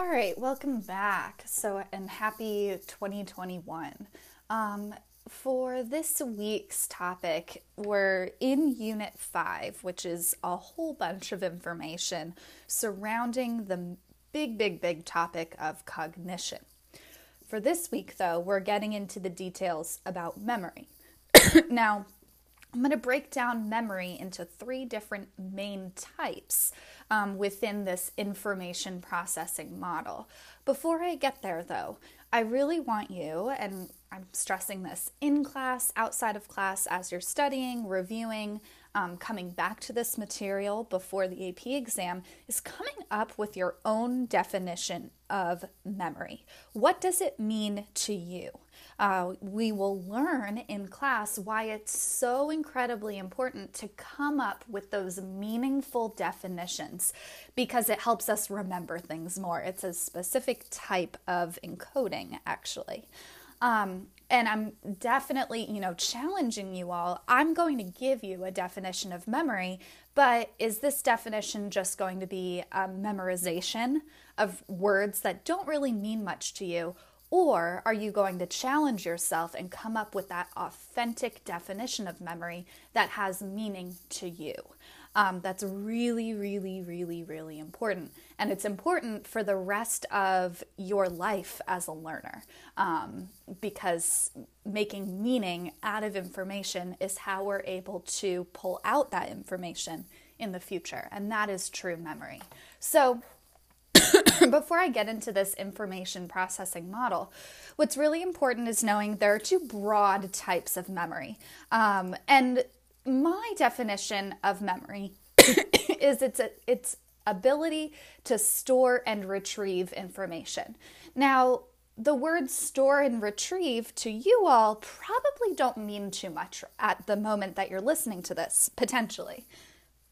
All right, welcome back. So, and happy 2021. For this week's topic, we're in Unit 5, which is a whole bunch of information surrounding the big topic of cognition. For this week, though, we're getting into the details about memory. Now, I'm going to break down memory into three different main types within this information processing model. Before I get there, though, I really want you, and I'm stressing this in class, outside of class, as you're studying, reviewing, coming back to this material before the AP exam, is coming up with your own definition of memory. What does it mean to you? We will learn in class why it's so incredibly important to come up with those meaningful definitions, because it helps us remember things more. It's a specific type of encoding, actually. And I'm definitely, challenging you all. I'm going to give you a definition of memory, but is this definition just going to be a memorization of words that don't really mean much to you? Or are you going to challenge yourself and come up with that authentic definition of memory that has meaning to you? That's really important. And it's important for the rest of your life as a learner, because making meaning out of information is how we're able to pull out that information in the future. And that is true memory. So before I get into this information processing model, what's really important is knowing there are two broad types of memory. And my definition of memory is its ability to store and retrieve information. Now, the words store and retrieve to you all probably don't mean too much at the moment that you're listening to this, potentially.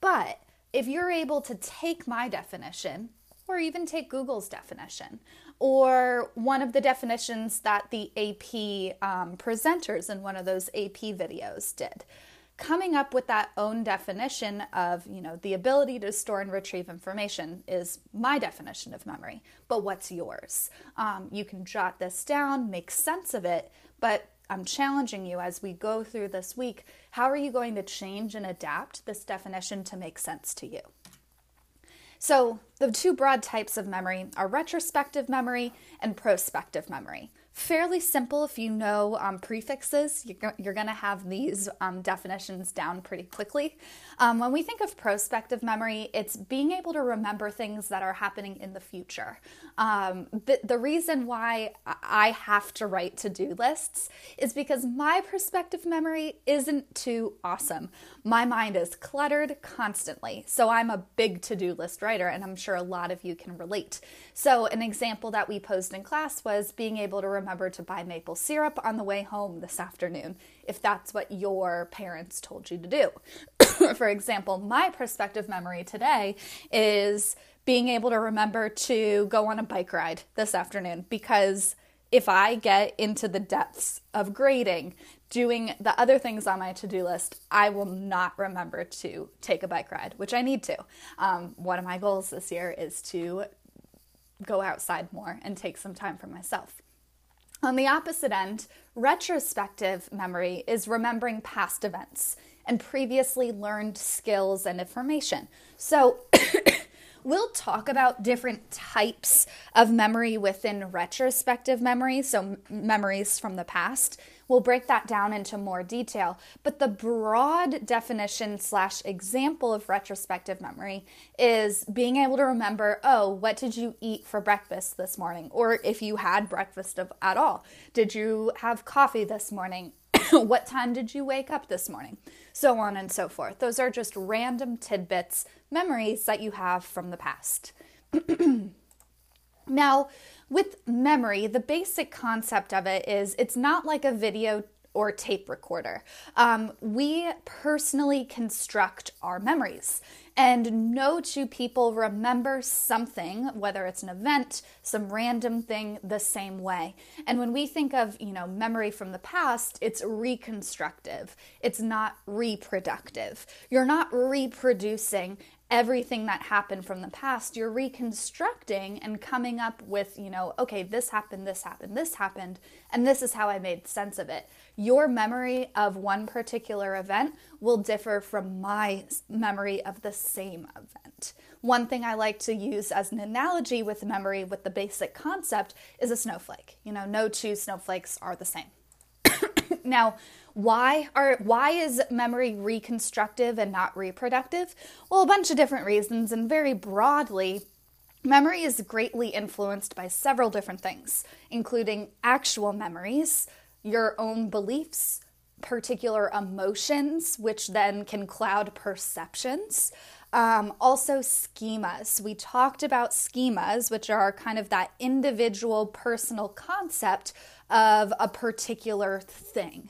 But if you're able to take my definition, or even take Google's definition, or one of the definitions that the AP presenters in one of those AP videos did. Coming up with that own definition of, the ability to store and retrieve information is my definition of memory, but what's yours? You can jot this down, make sense of it, but I'm challenging you as we go through this week, how are you going to change and adapt this definition to make sense to you? So the two broad types of memory are retrospective memory and prospective memory. Fairly simple. If you know prefixes, you're going to have these definitions down pretty quickly. When we think of prospective memory, it's being able to remember things that are happening in the future. The reason why I have to write to-do lists is because my prospective memory isn't too awesome. My mind is cluttered constantly, so I'm a big to-do list writer, and I'm sure a lot of you can relate. So an example that we posed in class was being able to remember to buy maple syrup on the way home this afternoon, if that's what your parents told you to do. For example, my prospective memory today is being able to remember to go on a bike ride this afternoon, because if I get into the depths of grading, doing the other things on my to-do list, I will not remember to take a bike ride, which I need to. One of my goals this year is to go outside more and take some time for myself. On the opposite end, retrospective memory is remembering past events and previously learned skills and information. So we'll talk about different types of memory within retrospective memory, so memories from the past. We'll break that down into more detail, but the broad definition / example of retrospective memory is being able to remember, what did you eat for breakfast this morning? Or if you had breakfast at all, did you have coffee this morning? What time did you wake up this morning? So on and so forth. Those are just random tidbits, memories that you have from the past. Now, with memory, the basic concept of it is it's not like a video or tape recorder. We personally construct our memories, and no two people remember something, whether it's an event, some random thing, the same way. And when we think of, memory from the past, it's reconstructive. It's not reproductive. You're not reproducing everything that happened from the past, you're reconstructing and coming up with, you know, okay, this happened, and this is how I made sense of it. Your memory of one particular event will differ from my memory of the same event. One thing I like to use as an analogy with memory, with the basic concept, is a snowflake. You know, no two snowflakes are the same. Now, why is memory reconstructive and not reproductive? Well, a bunch of different reasons, and very broadly, memory is greatly influenced by several different things, including actual memories, your own beliefs, particular emotions, which then can cloud perceptions. Also schemas. We talked about schemas, which are kind of that individual personal concept of a particular thing.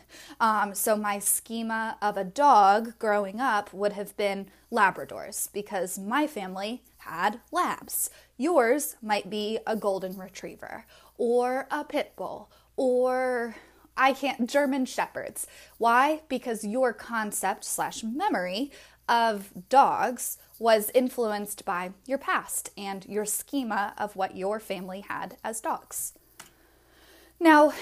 So my schema of a dog growing up would have been Labradors, because my family had Labs. Yours might be a Golden Retriever or a Pit Bull or German Shepherds. Why? Because your concept / memory of dogs was influenced by your past and your schema of what your family had as dogs. Now,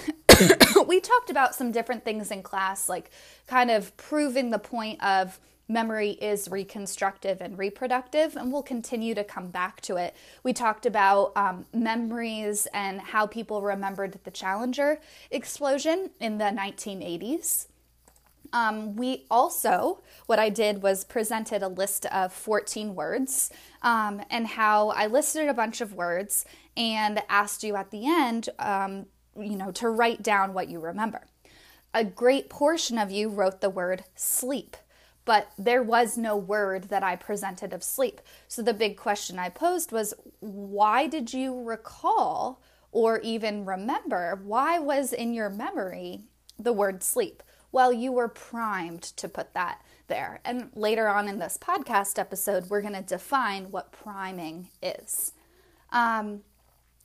we talked about some different things in class, like kind of proving the point of memory is reconstructive and reproductive, and we'll continue to come back to it. We talked about memories and how people remembered the Challenger explosion in the 1980s. What I did was presented a list of 14 words and how I listed a bunch of words and asked you at the end, to write down what you remember. A great portion of you wrote the word sleep, but there was no word that I presented of sleep. So the big question I posed was, why did you recall or even remember? Why was in your memory the word sleep? Well, you were primed to put that there. And later on in this podcast episode, we're going to define what priming is.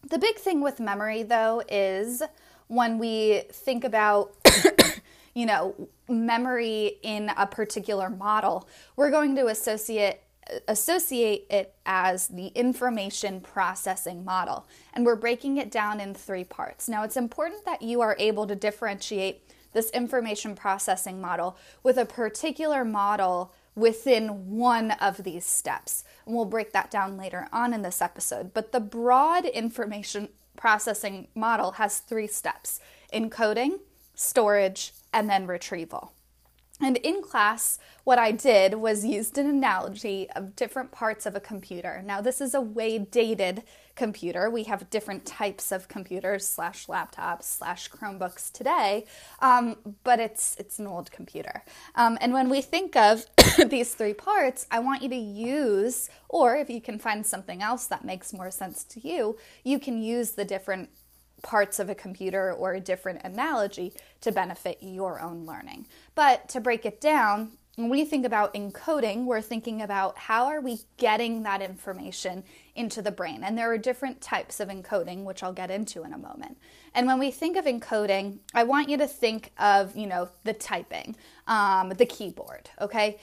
The big thing with memory, though, is when we think about, memory in a particular model, we're going to associate it as the information processing model. And we're breaking it down in three parts. Now, it's important that you are able to differentiate this information processing model with a particular model within one of these steps. And we'll break that down later on in this episode. But the broad information processing model has three steps: encoding, storage, and then retrieval. And in class, what I did was used an analogy of different parts of a computer. Now, this is a way dated computer. We have different types of computers / laptops / Chromebooks today, but it's an old computer. And when we think of these three parts, I want you to use, or if you can find something else that makes more sense to you, you can use the different parts of a computer or a different analogy to benefit your own learning. But to break it down, when we think about encoding, we're thinking about how are we getting that information into the brain? And there are different types of encoding, which I'll get into in a moment. And when we think of encoding, I want you to think of, the typing, the keyboard, okay?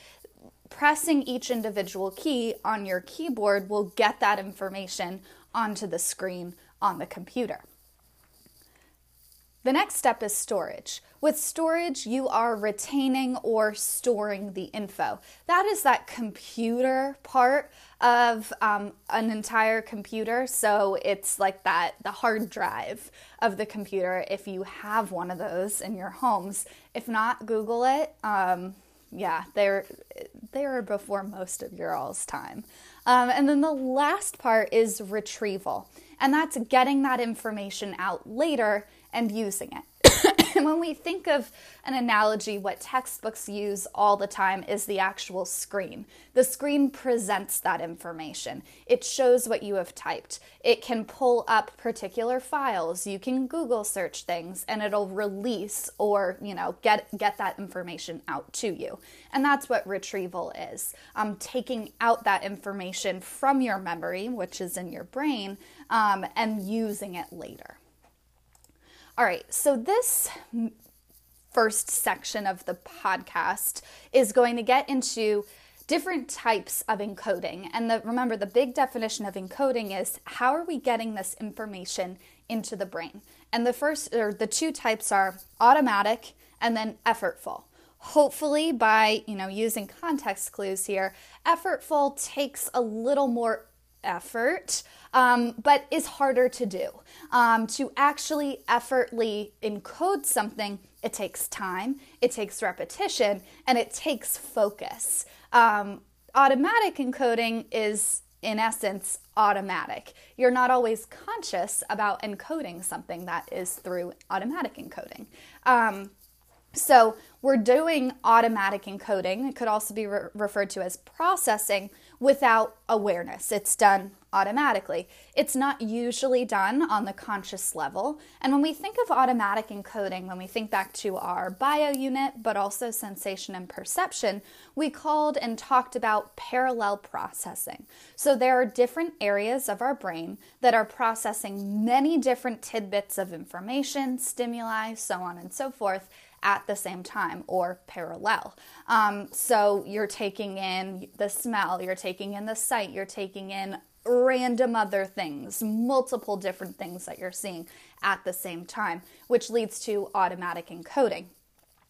Pressing each individual key on your keyboard will get that information onto the screen on the computer. The next step is storage. With storage, you are retaining or storing the info. That is that computer part of an entire computer. So it's like the hard drive of the computer, if you have one of those in your homes. If not, Google it. They were before most of your all's time. And then the last part is retrieval. And that's getting that information out later and using it. And when we think of an analogy, what textbooks use all the time is the actual screen. The screen presents that information. It shows what you have typed. It can pull up particular files. You can Google search things and it'll release or, get that information out to you. And that's what retrieval is. Taking out that information from your memory, which is in your brain, and using it later. All right, so this first section of the podcast is going to get into different types of encoding. And remember, the big definition of encoding is how are we getting this information into the brain? And the two types are automatic and then effortful. Hopefully by, using context clues here, effortful takes a little more effort, but is harder to do. To actually effortlessly encode something, it takes time, it takes repetition, and it takes focus. Automatic encoding is, in essence, automatic. You're not always conscious about encoding something that is through automatic encoding. So we're doing automatic encoding. It could also be referred to as processing without awareness. It's done automatically. It's not usually done on the conscious level. And when we think of automatic encoding, when we think back to our bio unit, but also sensation and perception, we called and talked about parallel processing. So there are different areas of our brain that are processing many different tidbits of information, stimuli, so on and so forth, at the same time, or parallel. So you're taking in the smell, you're taking in the sight, you're taking in random other things, multiple different things that you're seeing at the same time, which leads to automatic encoding.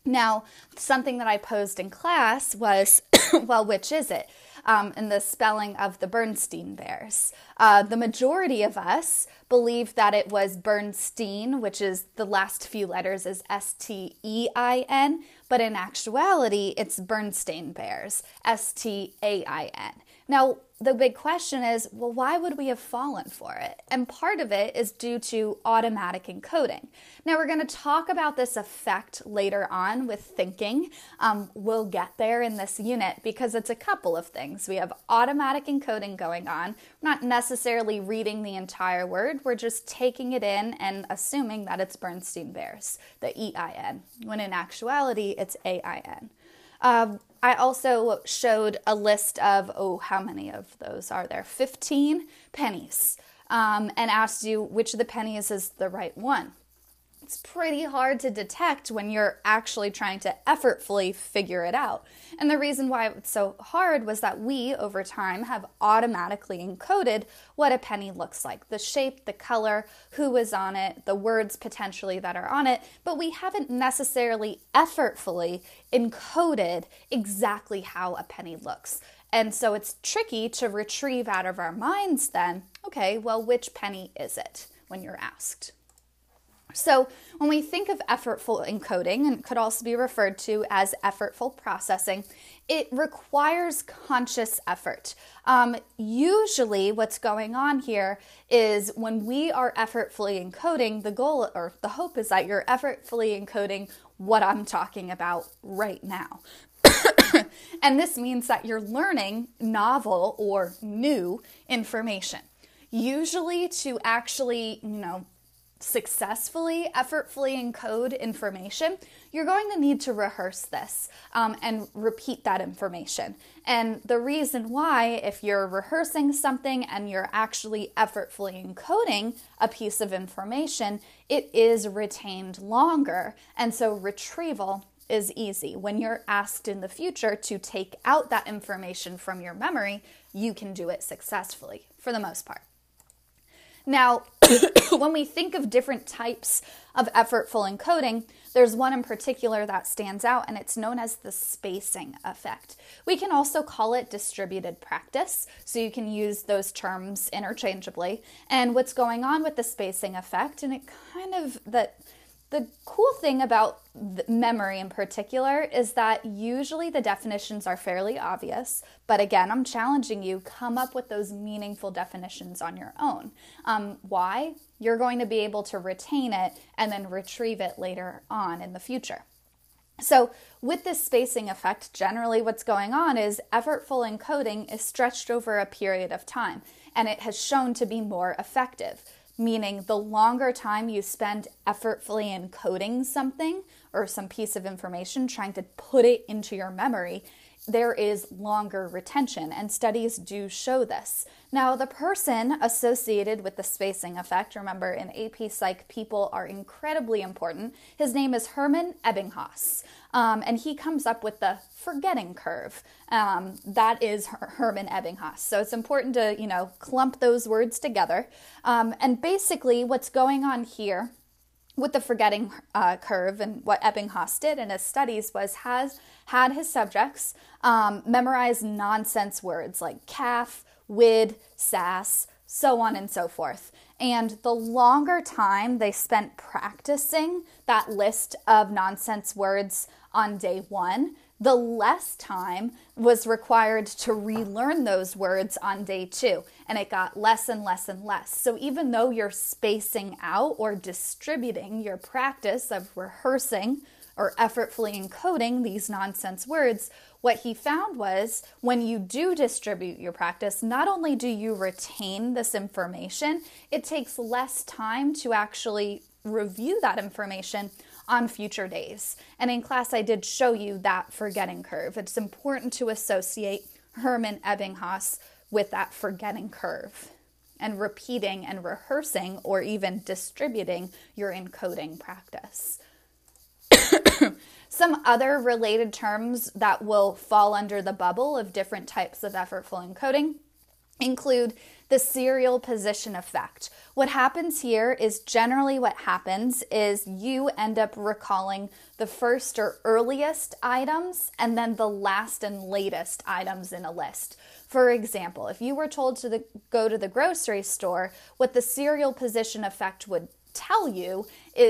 Now, something that I posed in class was, well, which is it? In the spelling of the Berenstain Bears. The majority of us believe that it was Berenstain, which is the last few letters is S-T-E-I-N, but in actuality, it's Berenstain Bears, S-T-A-I-N. Now, the big question is, well, why would we have fallen for it? And part of it is due to automatic encoding. Now, we're going to talk about this effect later on with thinking. We'll get there in this unit because it's a couple of things. We have automatic encoding going on. We're not necessarily reading the entire word. We're just taking it in and assuming that it's Berenstain Bears, the E-I-N, when in actuality, it's A-I-N. I also showed a list of, how many of those are there? 15 pennies, and asked you which of the pennies is the right one. It's pretty hard to detect when you're actually trying to effortfully figure it out. And the reason why it's so hard was that we, over time, have automatically encoded what a penny looks like, the shape, the color, who was on it, the words potentially that are on it, but we haven't necessarily effortfully encoded exactly how a penny looks. And so it's tricky to retrieve out of our minds then, okay, well, which penny is it when you're asked? So when we think of effortful encoding, and it could also be referred to as effortful processing, it requires conscious effort. Usually what's going on here is when we are effortfully encoding, the goal or the hope is that you're effortfully encoding what I'm talking about right now. And this means that you're learning novel or new information. Usually to actually, successfully, effortfully encode information, you're going to need to rehearse this and repeat that information. And the reason why, if you're rehearsing something and you're actually effortfully encoding a piece of information, it is retained longer. And so retrieval is easy. When you're asked in the future to take out that information from your memory, you can do it successfully for the most part. Now, when we think of different types of effortful encoding, there's one in particular that stands out, and it's known as the spacing effect. We can also call it distributed practice, so you can use those terms interchangeably. And what's going on with the spacing effect, and it kind of, the cool thing about memory in particular is that usually the definitions are fairly obvious, but again, I'm challenging you, come up with those meaningful definitions on your own. Why? You're going to be able to retain it and then retrieve it later on in the future. So with this spacing effect, generally what's going on is effortful encoding is stretched over a period of time, and it has shown to be more effective. Meaning the longer time you spend effortfully encoding something or some piece of information, trying to put it into your memory, there is longer retention, and studies do show this. Now, the person associated with the spacing effect, remember in AP Psych, people are incredibly important. His name is Hermann Ebbinghaus, and he comes up with the forgetting curve. That is Hermann Ebbinghaus. So it's important to, you know, clump those words together. And basically what's going on here with the forgetting curve and what Ebbinghaus did in his studies was had his subjects memorize nonsense words like calf, wid, sass, so on and so forth. And the longer time they spent practicing that list of nonsense words on day one, the less time was required to relearn those words on day two, and it got less and less and less. So even though you're spacing out or distributing your practice of rehearsing or effortfully encoding these nonsense words, what he found was when you do distribute your practice, not only do you retain this information, it takes less time to actually review that information on future days. And in class, I did show you that forgetting curve. It's important to associate Hermann Ebbinghaus with that forgetting curve and repeating and rehearsing or even distributing your encoding practice. Some other related terms that will fall under the bubble of different types of effortful encoding include the serial position effect. What happens here is generally what happens is you end up recalling the first or earliest items and then the last and latest items in a list. For example, if you were told to go to the grocery store, what the serial position effect would tell you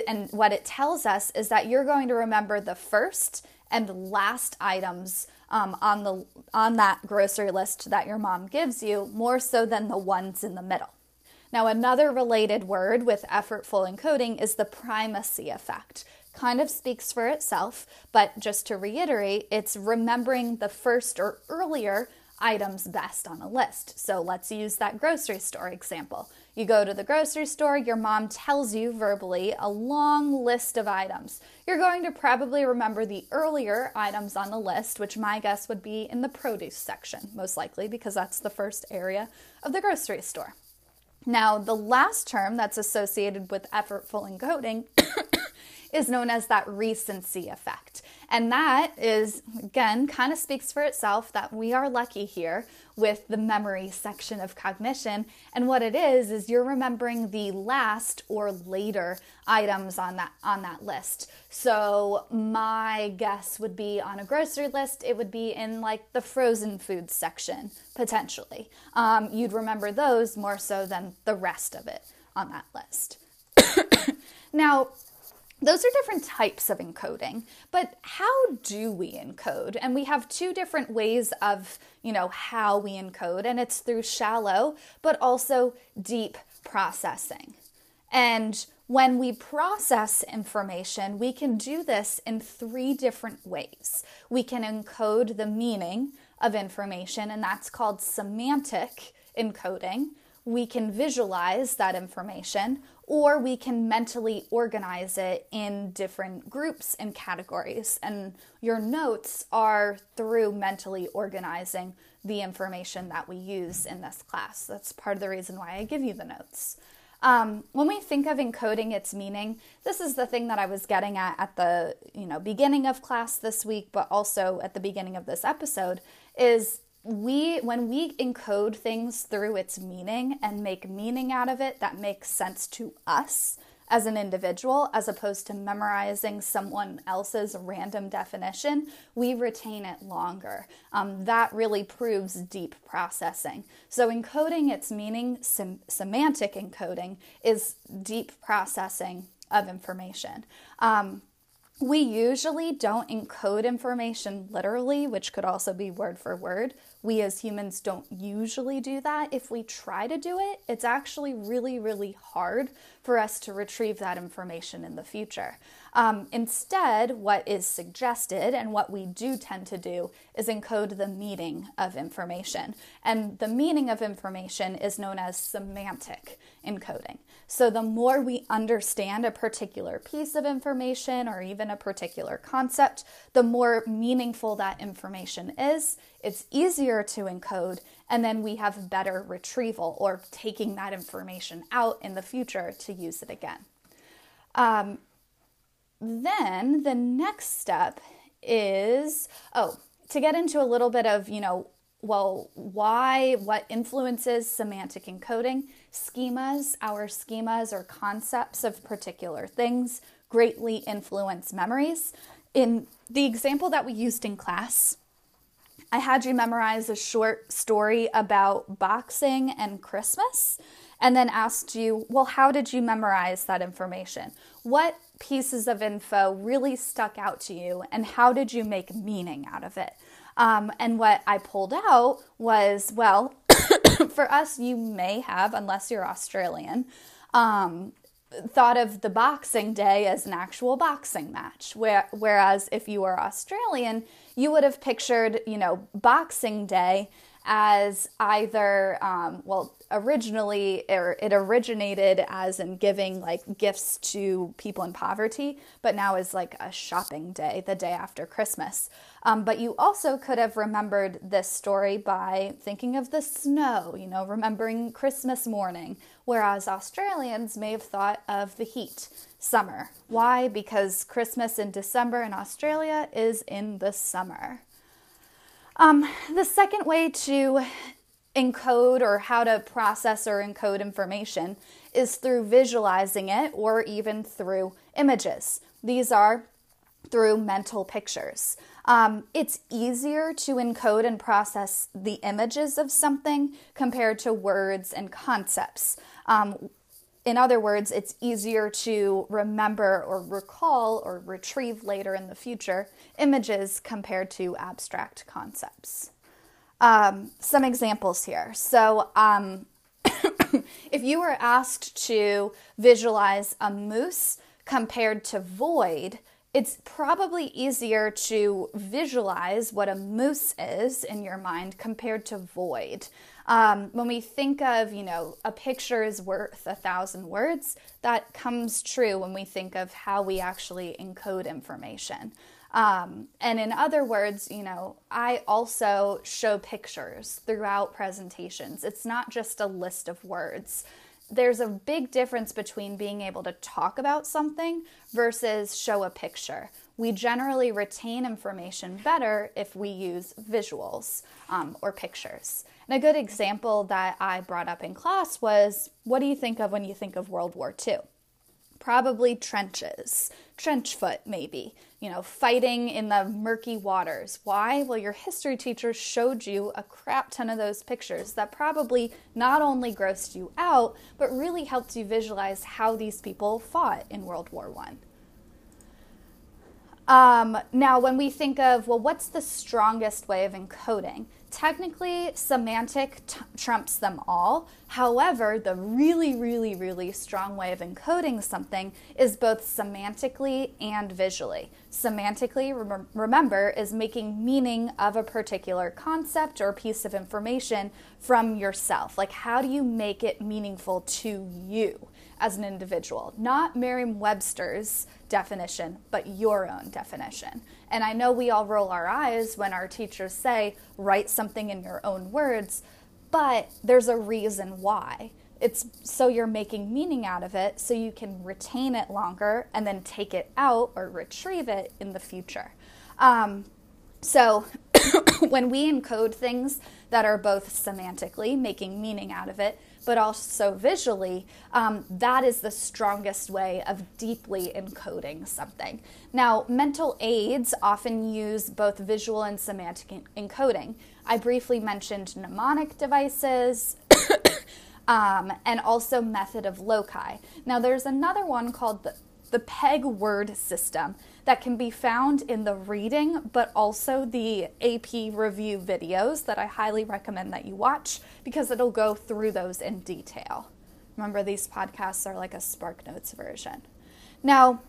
and what it tells us is that you're going to remember the first and last items on that grocery list that your mom gives you more so than the ones in the middle. Now, another related word with effortful encoding is the primacy effect. Kind of speaks for itself, but just to reiterate, it's remembering the first or earlier items best on a list. So let's use that grocery store example. You go to the grocery store, your mom tells you verbally a long list of items. You're going to probably remember the earlier items on the list, which my guess would be in the produce section, most likely, because that's the first area of the grocery store. Now, the last term that's associated with effortful encoding is known as that recency effect. And that is, again, kind of speaks for itself that we are lucky here with the memory section of cognition. And what it is you're remembering the last or later items on that list. So my guess would be on a grocery list, it would be in like the frozen food section, potentially. You'd remember those more so than the rest of it on that list. Now, those are different types of encoding, but how do we encode? And we have two different ways of, you know, how we encode, and it's through shallow, but also deep processing. And when we process information, we can do this in three different ways. We can encode the meaning of information, and that's called semantic encoding. We can visualize that information, or we can mentally organize it in different groups and categories. And your notes are through mentally organizing the information that we use in this class. That's part of the reason why I give you the notes. When we think of encoding its meaning, this is the thing that I was getting at the, you know, beginning of class this week, but also at the beginning of this episode, is when we encode things through its meaning and make meaning out of it that makes sense to us as an individual, as opposed to memorizing someone else's random definition, we retain it longer. That really proves deep processing. So encoding its meaning, semantic encoding, is deep processing of information. We usually don't encode information literally, which could also be word for word. We as humans don't usually do that. If we try to do it, it's actually really, really hard for us to retrieve that information in the future. Instead, what is suggested and what we do tend to do is encode the meaning of information. And the meaning of information is known as semantic encoding. So the more we understand a particular piece of information or even a particular concept, the more meaningful that information is. It's easier to encode, and then we have better retrieval or taking that information out in the future to use it again. Then the next step is, to get into a little bit of, what influences semantic encoding. Schemas, our schemas or concepts of particular things greatly influence memories. In the example that we used in class, I had you memorize a short story about boxing and Christmas, and then asked you, well, how did you memorize that information? What pieces of info really stuck out to you, and how did you make meaning out of it? And what I pulled out was, well, for us, you may have, unless you're Australian, thought of the Boxing Day as an actual boxing match, whereas if you were Australian, you would have pictured, Boxing Day as either, originally, or it originated as in giving gifts to people in poverty, but now is a shopping day, the day after Christmas. But you also could have remembered this story by thinking of the snow, remembering Christmas morning, whereas Australians may have thought of the heat, summer. Why? Because Christmas in December in Australia is in the summer. The second way to encode or how to process or encode information is through visualizing it or even through images. These are through mental pictures. It's easier to encode and process the images of something compared to words and concepts. In other words, it's easier to remember or recall or retrieve later in the future images compared to abstract concepts. Some examples here. So if you were asked to visualize a moose compared to void, it's probably easier to visualize what a moose is in your mind compared to void. When we think of, a picture is worth 1,000 words, that comes true when we think of how we actually encode information. And in other words, I also show pictures throughout presentations. It's not just a list of words. There's a big difference between being able to talk about something versus show a picture. We generally retain information better if we use visuals or pictures. And a good example that I brought up in class was, what do you think of when you think of World War II? Probably trenches, trench foot maybe, fighting in the murky waters. Why? Well, your history teacher showed you a crap ton of those pictures that probably not only grossed you out, but really helped you visualize how these people fought in World War I. Now, when we think of, what's the strongest way of encoding? Technically, semantic trumps them all. However, the really, really, really strong way of encoding something is both semantically and visually. Semantically, remember, is making meaning of a particular concept or piece of information from yourself. How do you make it meaningful to you as an individual? Not Merriam-Webster's definition, but your own definition. And I know we all roll our eyes when our teachers say, write something in your own words, but there's a reason why. It's so you're making meaning out of it, so you can retain it longer and then take it out or retrieve it in the future. So when we encode things that are both semantically, making meaning out of it, but also visually, that is the strongest way of deeply encoding something. Now, mental aids often use both visual and semantic encoding. I briefly mentioned mnemonic devices, and also method of loci. Now, there's another one called the PEG word system that can be found in the reading, but also the AP review videos that I highly recommend that you watch, because it'll go through those in detail. Remember, these podcasts are like a SparkNotes version. Now,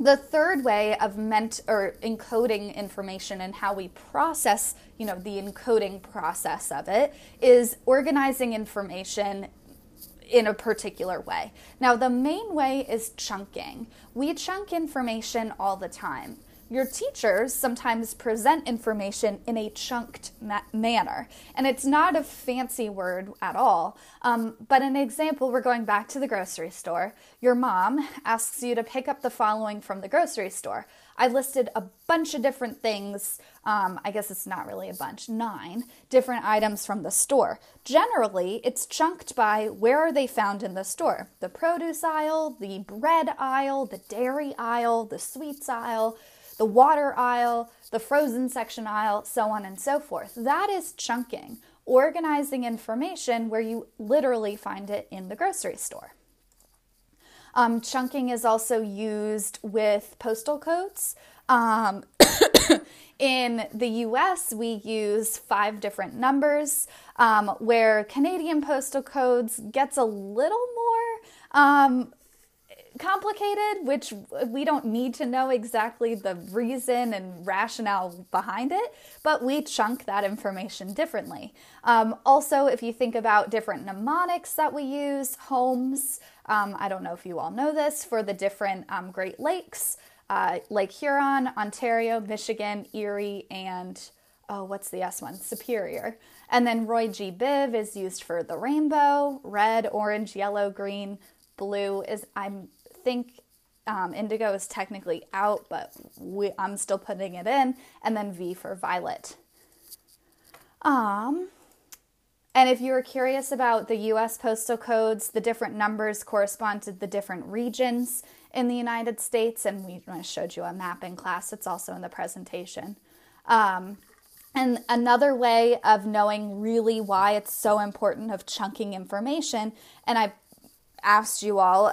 The third way of encoding information and how we process, the encoding process of it, is organizing information in a particular way. Now, the main way is chunking. We chunk information all the time. Your teachers sometimes present information in a chunked manner, and it's not a fancy word at all. But an example, we're going back to the grocery store. Your mom asks you to pick up the following from the grocery store. I listed a bunch of different things. I guess it's not really a bunch, 9 different items from the store. Generally, it's chunked by where are they found in the store? The produce aisle, the bread aisle, the dairy aisle, the sweets aisle, the water aisle, the frozen section aisle, so on and so forth. That is chunking, organizing information where you literally find it in the grocery store. Chunking is also used with postal codes. In the US, we use 5 different numbers, where Canadian postal codes gets a little more complicated, which we don't need to know exactly the reason and rationale behind it, but we chunk that information differently. Also, if you think about different mnemonics that we use, HOMES, I don't know if you all know this, for the different Great Lakes, Lake Huron, Ontario, Michigan, Erie, and what's the S one? Superior. And then Roy G. Biv is used for the rainbow, red, orange, yellow, green, blue is, I think indigo is technically out, but I'm still putting it in, and then V for violet. And if you were curious about the U.S. postal codes, the different numbers correspond to the different regions in the United States, and I showed you a map in class. It's also in the presentation. And another way of knowing really why it's so important of chunking information, and I've asked you all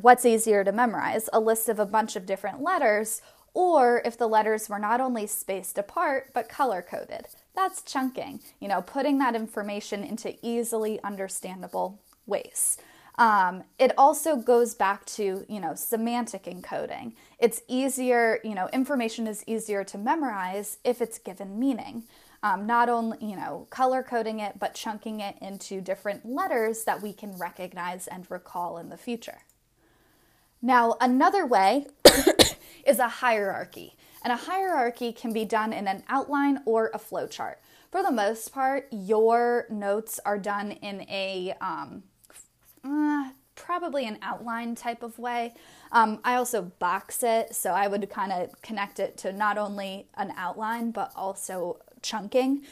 what's easier to memorize, a list of a bunch of different letters, or if the letters were not only spaced apart but color-coded. That's chunking, putting that information into easily understandable ways. It also goes back to, semantic encoding. It's easier, information is easier to memorize if it's given meaning. Not only, color coding it, but chunking it into different letters that we can recognize and recall in the future. Now, another way is a hierarchy. And a hierarchy can be done in an outline or a flowchart. For the most part, your notes are done in a probably an outline type of way. I also box it, so I would kind of connect it to not only an outline, but also chunking,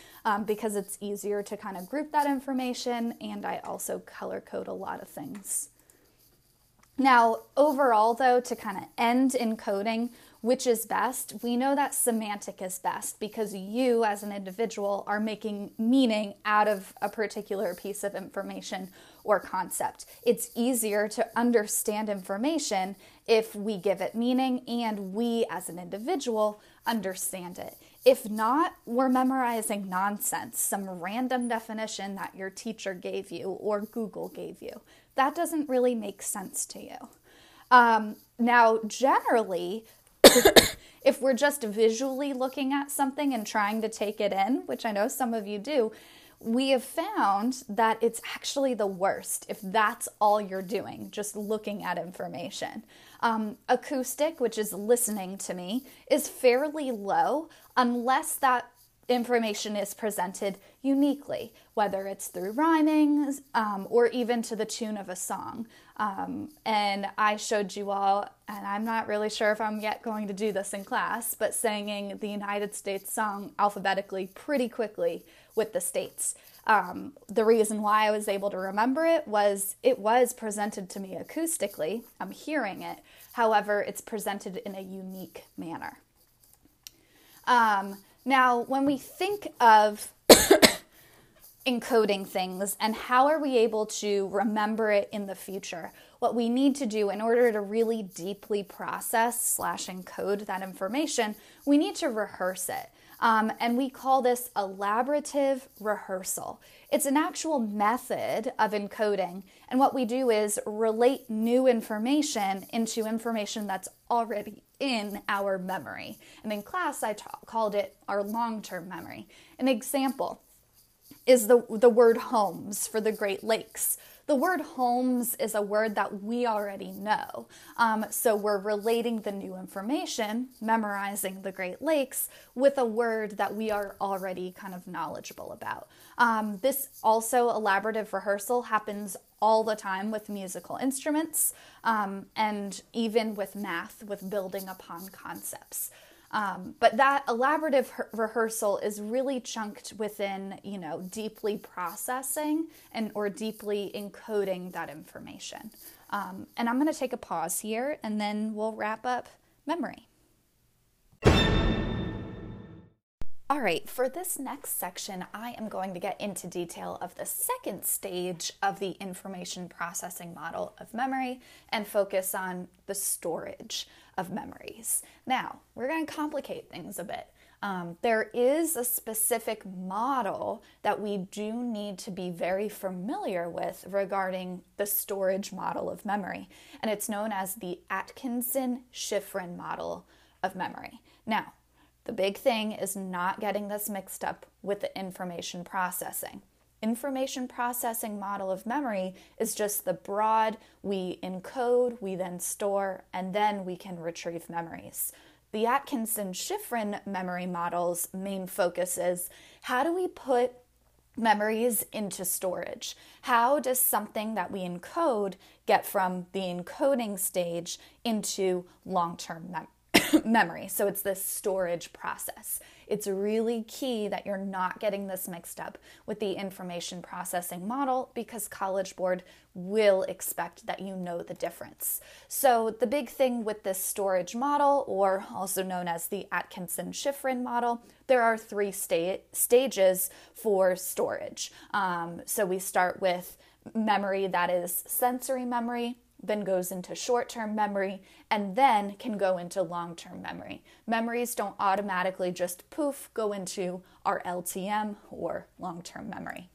because it's easier to kind of group that information, and I also color code a lot of things. Now, overall though, to kind of end encoding, which is best, we know that semantic is best because you as an individual are making meaning out of a particular piece of information or concept. It's easier to understand information if we give it meaning and we as an individual understand it. If not, we're memorizing nonsense, some random definition that your teacher gave you or Google gave you. That doesn't really make sense to you. Now, generally, if we're just visually looking at something and trying to take it in, which I know some of you do, we have found that it's actually the worst if that's all you're doing, just looking at information. Acoustic, which is listening to me, is fairly low unless that information is presented uniquely, whether it's through rhyming or even to the tune of a song. And I showed you all, and I'm not really sure if I'm yet going to do this in class, but singing the United States song alphabetically pretty quickly with the states. The reason why I was able to remember it was presented to me acoustically. I'm hearing it. However, it's presented in a unique manner. Now, when we think of encoding things and how are we able to remember it in the future, what we need to do in order to really deeply process/encode that information, we need to rehearse it. And we call this elaborative rehearsal. It's an actual method of encoding, and what we do is relate new information into information that's already in our memory. And in class, I called it our long-term memory. An example is the word homes for the Great Lakes. The word homes is a word that we already know, so we're relating the new information, memorizing the Great Lakes, with a word that we are already kind of knowledgeable about. This also elaborative rehearsal happens all the time with musical instruments, and even with math, with building upon concepts. But that elaborative rehearsal is really chunked within, deeply processing or deeply encoding that information. And I'm going to take a pause here, and then we'll wrap up memory. All right, for this next section, I am going to get into detail of the second stage of the information processing model of memory and focus on the storage of memories. Now, we're going to complicate things a bit. There is a specific model that we do need to be very familiar with regarding the storage model of memory, and it's known as the Atkinson-Shiffrin model of memory. Now, the big thing is not getting this mixed up with the information processing. Information processing model of memory is just the broad, we encode, we then store, and then we can retrieve memories. The Atkinson-Shiffrin memory model's main focus is, how do we put memories into storage? How does something that we encode get from the encoding stage into long-term memory? Memory. So it's this storage process. It's really key that you're not getting this mixed up with the information processing model, because College Board will expect that you know the difference. So the big thing with this storage model, or also known as the Atkinson-Shiffrin model, there are three stages for storage. So we start with memory that is sensory memory, then goes into short-term memory, and then can go into long-term memory. Memories don't automatically just poof, go into our LTM or long-term memory.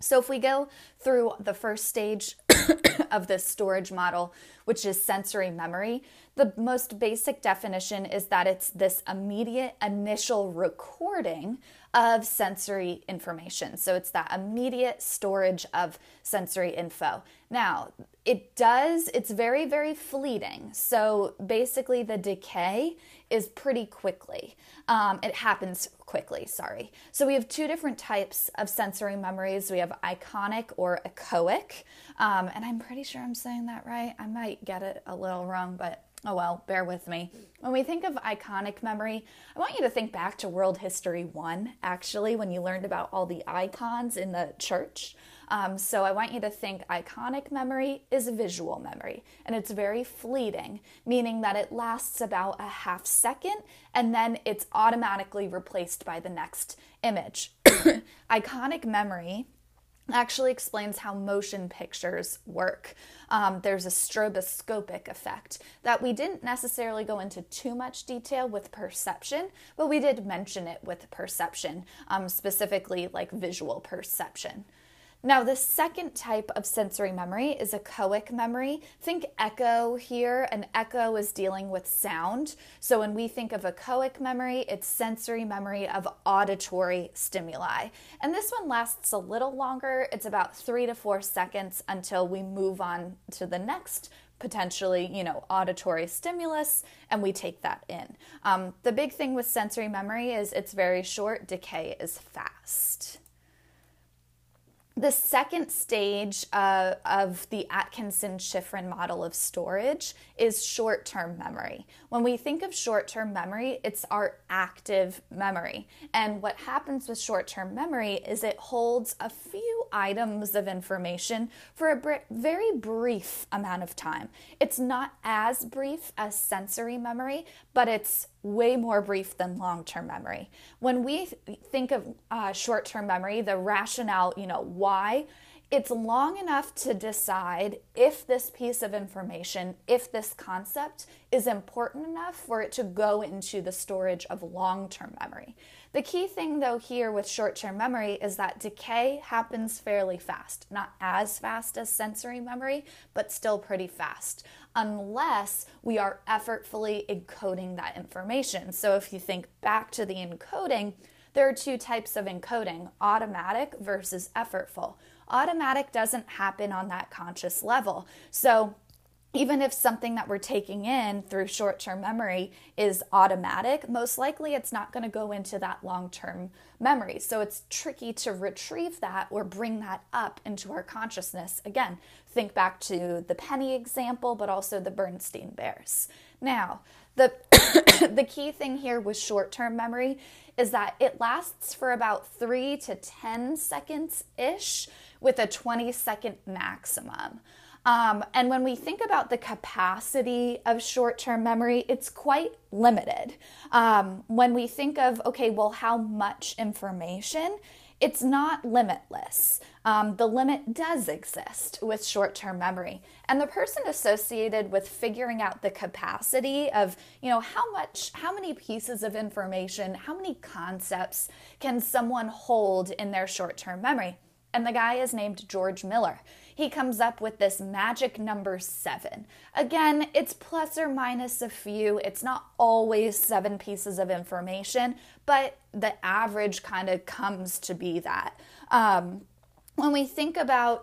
So if we go through the first stage of this storage model, which is sensory memory, the most basic definition is that it's this immediate initial recording of sensory information. So it's that immediate storage of sensory info. Now, it's very, very fleeting. So basically the decay is pretty quickly. It happens quickly, sorry. So we have two different types of sensory memories. We have iconic or echoic, and I'm pretty sure I'm saying that right. I might get it a little wrong, but oh well, bear with me. When we think of iconic memory, I want you to think back to World History 1, actually, when you learned about all the icons in the church. So I want you to think iconic memory is visual memory, and it's very fleeting, meaning that it lasts about a half second, and then it's automatically replaced by the next image. Iconic memory actually explains how motion pictures work. There's a stroboscopic effect that we didn't necessarily go into too much detail with perception, but we did mention it with perception, specifically like visual perception. Now, the second type of sensory memory is echoic memory. Think echo here, and echo is dealing with sound. So when we think of echoic memory, it's sensory memory of auditory stimuli. And this one lasts a little longer. It's about 3 to 4 seconds until we move on to the next potentially, auditory stimulus, and we take that in. The big thing with sensory memory is it's very short, decay is fast. The second stage of the Atkinson-Shiffrin model of storage is short-term memory. When we think of short-term memory, it's our active memory. And what happens with short-term memory is it holds a few items of information for a very brief amount of time. It's not as brief as sensory memory, but it's way more brief than long-term memory. When we think of short-term memory, the rationale, why It's long enough to decide if this piece of information, if this concept is important enough for it to go into the storage of long-term memory. The key thing though here with short-term memory is that decay happens fairly fast, not as fast as sensory memory, but still pretty fast, unless we are effortfully encoding that information. So if you think back to the encoding, there are two types of encoding, automatic versus effortful. Automatic doesn't happen on that conscious level. So even if something that we're taking in through short-term memory is automatic, most likely it's not going to go into that long-term memory. So it's tricky to retrieve that or bring that up into our consciousness. Again, think back to the penny example, but also the Berenstain Bears. Now, the key thing here with short-term memory is that it lasts for about 3 to 10 seconds-ish with a 20-second maximum. And when we think about the capacity of short-term memory, it's quite limited. When we think of, okay, well, how much information, it's not limitless. The limit does exist with short-term memory. And the person associated with figuring out the capacity of, how many pieces of information, how many concepts can someone hold in their short-term memory? And the guy is named George Miller. He comes up with this magic number 7. Again, it's plus or minus a few. It's not always 7 pieces of information, but the average kind of comes to be that. When we think about,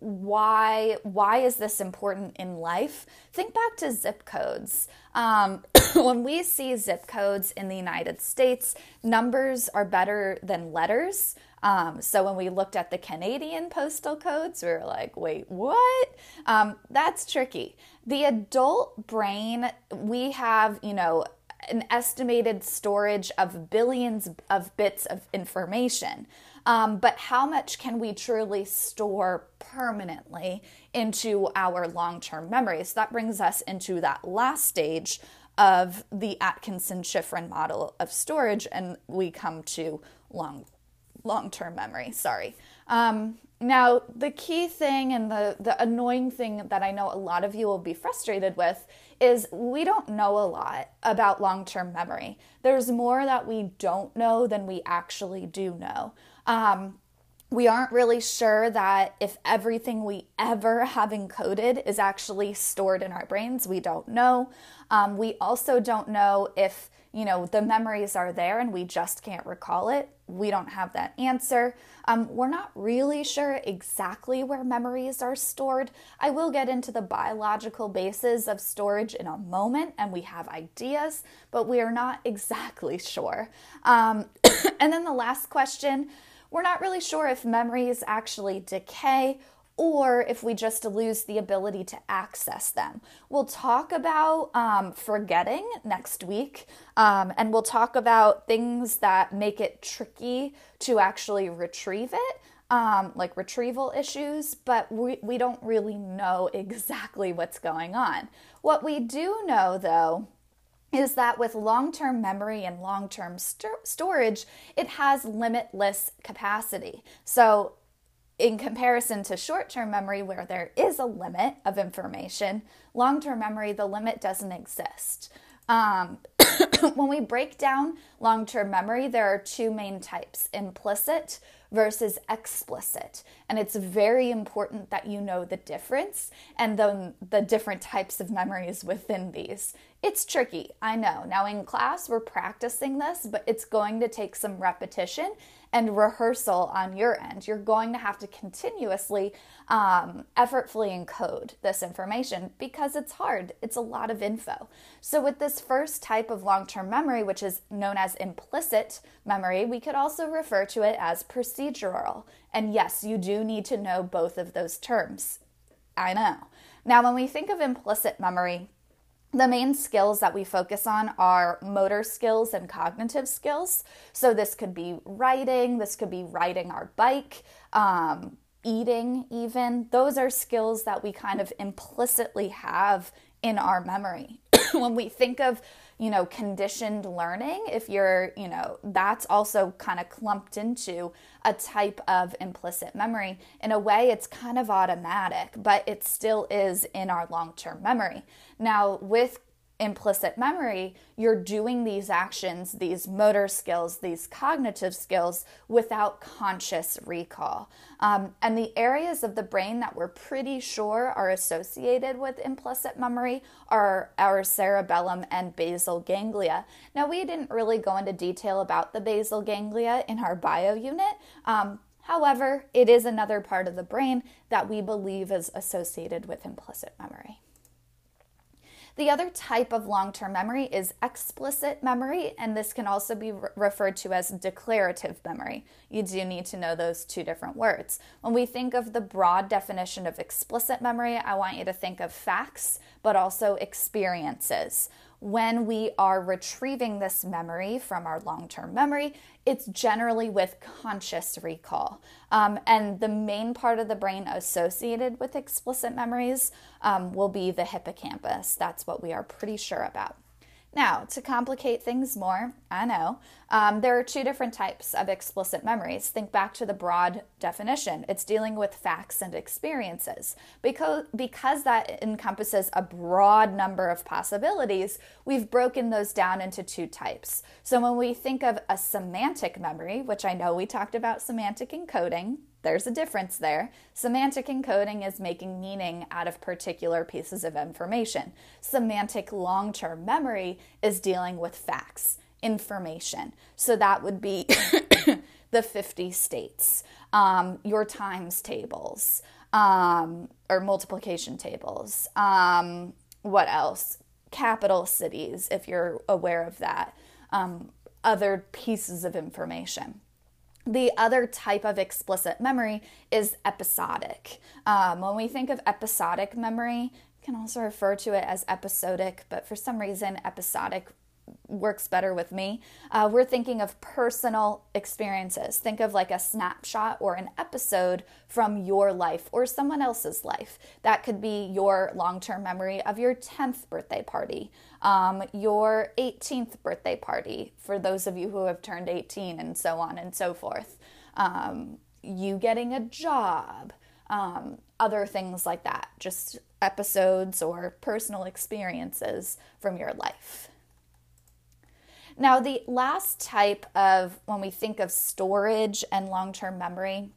why is this important in life? Think back to zip codes. When we see zip codes in the United States, numbers are better than letters. So when we looked at the Canadian postal codes, we were like, wait, what? That's tricky. The adult brain, we have, an estimated storage of billions of bits of information. But how much can we truly store permanently into our long-term memory? So that brings us into that last stage of the Atkinson-Shiffrin model of storage, and we come to long-term memory, sorry. Now, the key thing and the annoying thing that I know a lot of you will be frustrated with is we don't know a lot about long-term memory. There's more that we don't know than we actually do know. We aren't really sure that if everything we ever have encoded is actually stored in our brains. We don't know. We also don't know if, the memories are there and we just can't recall it. We don't have that answer. We're not really sure exactly where memories are stored. I will get into the biological basis of storage in a moment, and we have ideas, but we are not exactly sure. And then the last question, we're not really sure if memories actually decay or if we just lose the ability to access them. We'll talk about forgetting next week, and we'll talk about things that make it tricky to actually retrieve it, like retrieval issues, but we don't really know exactly what's going on. What we do know, though, is that with long-term memory and long-term storage, it has limitless capacity. So in comparison to short-term memory, where there is a limit of information, long-term memory, the limit doesn't exist. When we break down long-term memory, there are two main types, implicit versus explicit. And it's very important that you know the difference and then the different types of memories within these. It's tricky, I know. Now in class, we're practicing this, but it's going to take some repetition and rehearsal on your end. You're going to have to continuously, effortfully encode this information because it's hard. It's a lot of info. So with this first type of long-term memory, which is known as implicit memory, we could also refer to it as procedural. And yes, you do need to know both of those terms. I know. Now, when we think of implicit memory, the main skills that we focus on are motor skills and cognitive skills. So this could be writing, riding our bike, eating even. Those are skills that we kind of implicitly have in our memory. When we think of you know, conditioned learning, if you're, you know, that's also kind of clumped into a type of implicit memory. In a way, it's kind of automatic, but it still is in our long-term memory. Now, with implicit memory, you're doing these actions, these motor skills, these cognitive skills without conscious recall. And the areas of the brain that we're pretty sure are associated with implicit memory are our cerebellum and basal ganglia. Now, we didn't really go into detail about the basal ganglia in our bio unit. However, it is another part of the brain that we believe is associated with implicit memory. The other type of long-term memory is explicit memory, and this can also be referred to as declarative memory. You do need to know those two different words. When we think of the broad definition of explicit memory, I want you to think of facts, but also experiences. When we are retrieving this memory from our long-term memory, it's generally with conscious recall. And the main part of the brain associated with explicit memories will be the hippocampus. That's what we are pretty sure about. Now, to complicate things more, I know, there are two different types of explicit memories. Think back to the broad definition. It's dealing with facts and experiences. Because that encompasses a broad number of possibilities, we've broken those down into two types. So when we think of a semantic memory, which I know we talked about semantic encoding, there's a difference there. Semantic encoding is making meaning out of particular pieces of information. Semantic long-term memory is dealing with facts, information. So that would be the 50 states, your times tables, or multiplication tables. What else? Capital cities, if you're aware of that. Other pieces of information. The other type of explicit memory is episodic. When we think of episodic memory, you can also refer to it as episodic, but for some reason, episodic works better with me. We're thinking of personal experiences. Think of like a snapshot or an episode from your life or someone else's life. That could be your long-term memory of your 10th birthday party, your 18th birthday party, for those of you who have turned 18, and so on and so forth. You getting a job, other things like that, just episodes or personal experiences from your life. Now, the last type of, when we think of storage and long-term memory,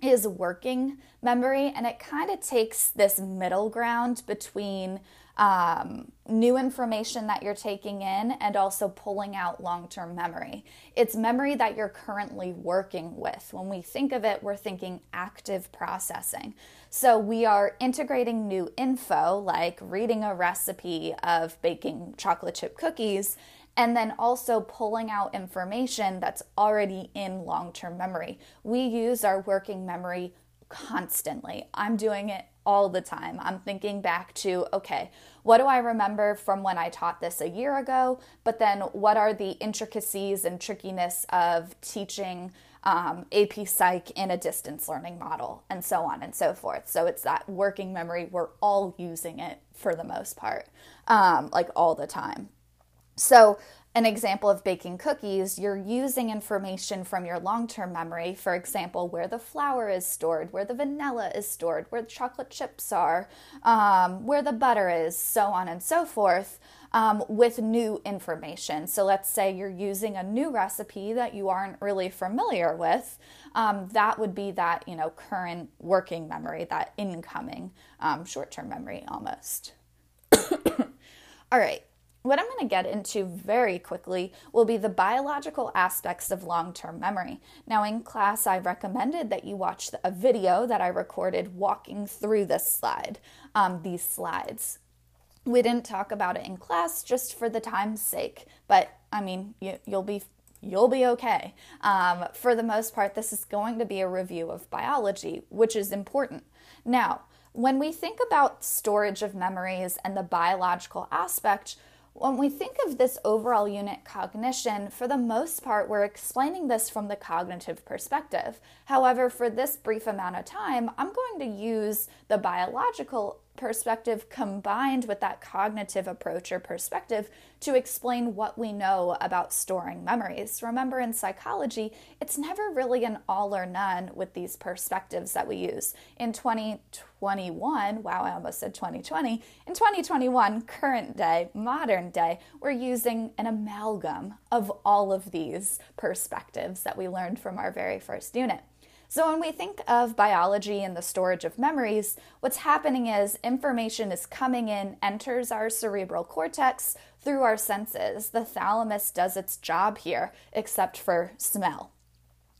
is working memory, and it kind of takes this middle ground between new information that you're taking in and also pulling out long-term memory. It's memory that you're currently working with. When we think of it, we're thinking active processing. So we are integrating new info, like reading a recipe of baking chocolate chip cookies, and then also pulling out information that's already in long-term memory. We use our working memory constantly. I'm doing it all the time. I'm thinking back to, okay, what do I remember from when I taught this a year ago? But then what are the intricacies and trickiness of teaching AP Psych in a distance learning model, and so on and so forth. So it's that working memory. We're all using it for the most part, like all the time. So an example of baking cookies, you're using information from your long-term memory, for example, where the flour is stored, where the vanilla is stored, where the chocolate chips are, where the butter is, so on and so forth, with new information. So let's say you're using a new recipe that you aren't really familiar with. That would be that, you know, current working memory, that incoming short-term memory almost. All right. What I'm going to get into very quickly will be the biological aspects of long-term memory. Now, in class, I recommended that you watch a video that I recorded walking through this slide, these slides. We didn't talk about it in class just for the time's sake, but I mean, you'll be okay. For the most part, this is going to be a review of biology, which is important. Now, when we think about storage of memories and the biological aspect, when we think of this overall unit cognition, for the most part, we're explaining this from the cognitive perspective. However, for this brief amount of time, I'm going to use the biological perspective combined with that cognitive approach or perspective to explain what we know about storing memories. Remember, in psychology, it's never really an all or none with these perspectives that we use. In 2021, wow, I almost said 2020. In 2021, current day, modern day, we're using an amalgam of all of these perspectives that we learned from our very first unit. So when we think of biology and the storage of memories, what's happening is information is coming in, enters our cerebral cortex through our senses. The thalamus does its job here, except for smell.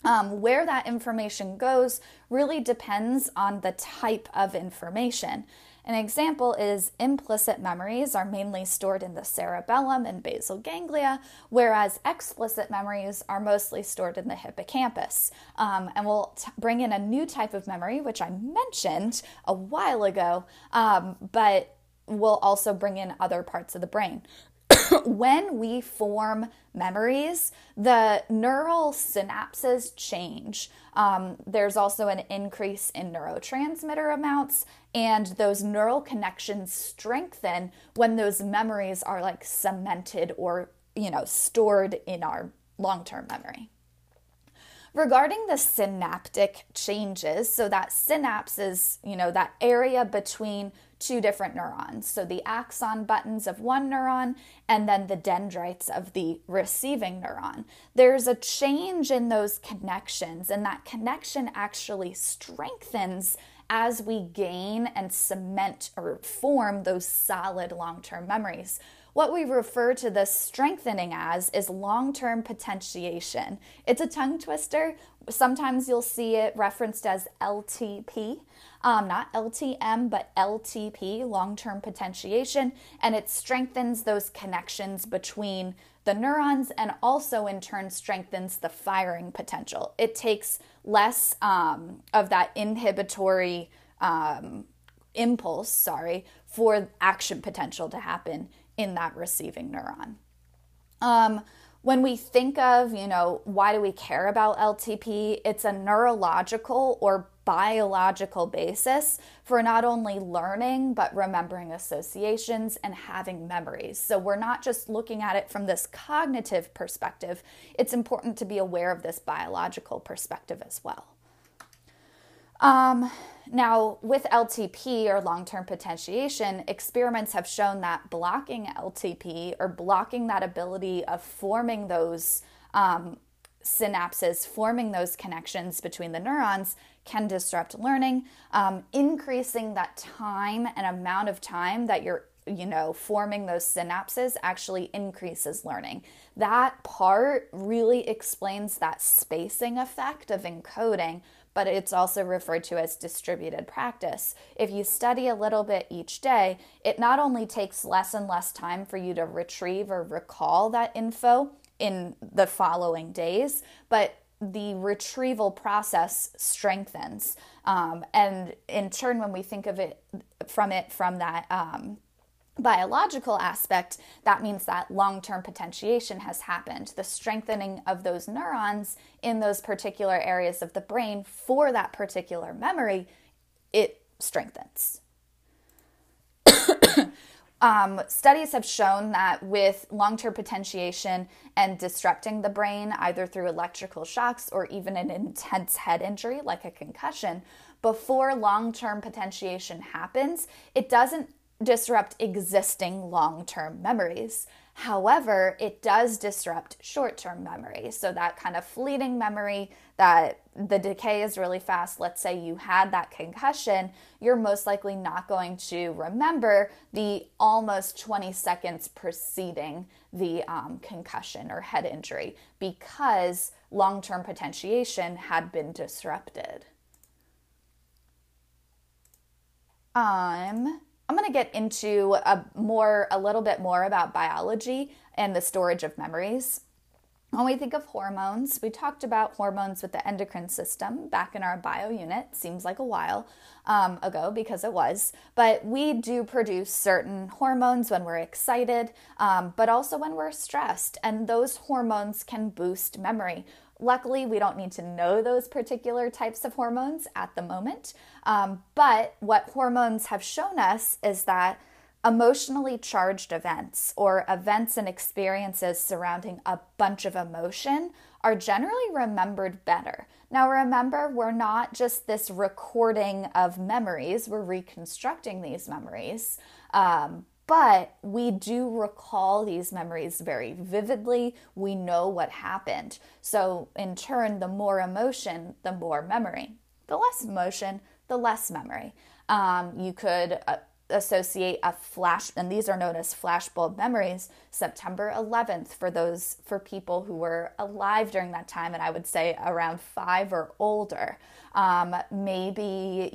Where that information goes really depends on the type of information. An example is implicit memories are mainly stored in the cerebellum and basal ganglia, whereas explicit memories are mostly stored in the hippocampus. And we'll bring in a new type of memory, which I mentioned a while ago, but we'll also bring in other parts of the brain. When we form memories, the neural synapses change. There's also an increase in neurotransmitter amounts, and those neural connections strengthen when those memories are like cemented or, stored in our long-term memory. Regarding the synaptic changes, so that synapse is, that area between two different neurons. So the axon buttons of one neuron and then the dendrites of the receiving neuron. There's a change in those connections, and that connection actually strengthens as we gain and cement or form those solid long-term memories. What we refer to this strengthening as is long-term potentiation. It's a tongue twister. Sometimes you'll see it referenced as LTP, not LTM, but LTP, long-term potentiation, and it strengthens those connections between the neurons and also in turn strengthens the firing potential. It takes less of that inhibitory impulse for action potential to happen in that receiving neuron. When we think of, why do we care about LTP? It's a neurological or biological basis for not only learning, but remembering associations and having memories. So we're not just looking at it from this cognitive perspective. It's important to be aware of this biological perspective as well. Now, with LTP or long-term potentiation, experiments have shown that blocking LTP or blocking that ability of forming those synapses, forming those connections between the neurons can disrupt learning, increasing that time and amount of time that you're forming those synapses actually increases learning. That part really explains that spacing effect of encoding, but it's also referred to as distributed practice. If you study a little bit each day, it not only takes less and less time for you to retrieve or recall that info in the following days, but the retrieval process strengthens. And in turn, when we think of it from that biological aspect, that means that long-term potentiation has happened. The strengthening of those neurons in those particular areas of the brain for that particular memory, it strengthens. Studies have shown that with long-term potentiation and disrupting the brain, either through electrical shocks or even an intense head injury like a concussion, before long-term potentiation happens, it doesn't disrupt existing long-term memories. However, it does disrupt short-term memory. So that kind of fleeting memory that the decay is really fast. Let's say you had that concussion, you're most likely not going to remember the almost 20 seconds preceding the concussion or head injury because long-term potentiation had been disrupted. I'm going to get into a little bit more about biology and the storage of memories. When we think of hormones, we talked about hormones with the endocrine system back in our bio unit. Seems like a while ago because it was. But we do produce certain hormones when we're excited, but also when we're stressed. And those hormones can boost memory. Luckily, we don't need to know those particular types of hormones at the moment. But what hormones have shown us is that emotionally charged events, or events and experiences surrounding a bunch of emotion, are generally remembered better. Now remember, we're not just this recording of memories, we're reconstructing these memories. But we do recall these memories very vividly. We know what happened. So in turn, the more emotion, the more memory. The less emotion, the less memory. You could associate a flash, and these are known as flashbulb memories, September 11th for people who were alive during that time, and I would say around 5 or older. Maybe,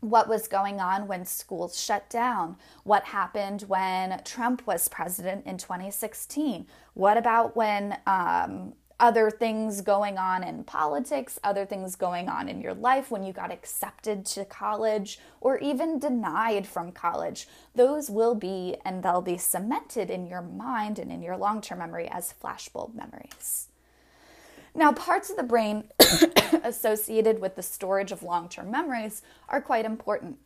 what was going on when schools shut down? What happened when Trump was president in 2016? What about when other things going on in politics, other things going on in your life, when you got accepted to college or even denied from college? Those will be, and they'll be cemented in your mind and in your long-term memory as flashbulb memories. Now, parts of the brain associated with the storage of long-term memories are quite important.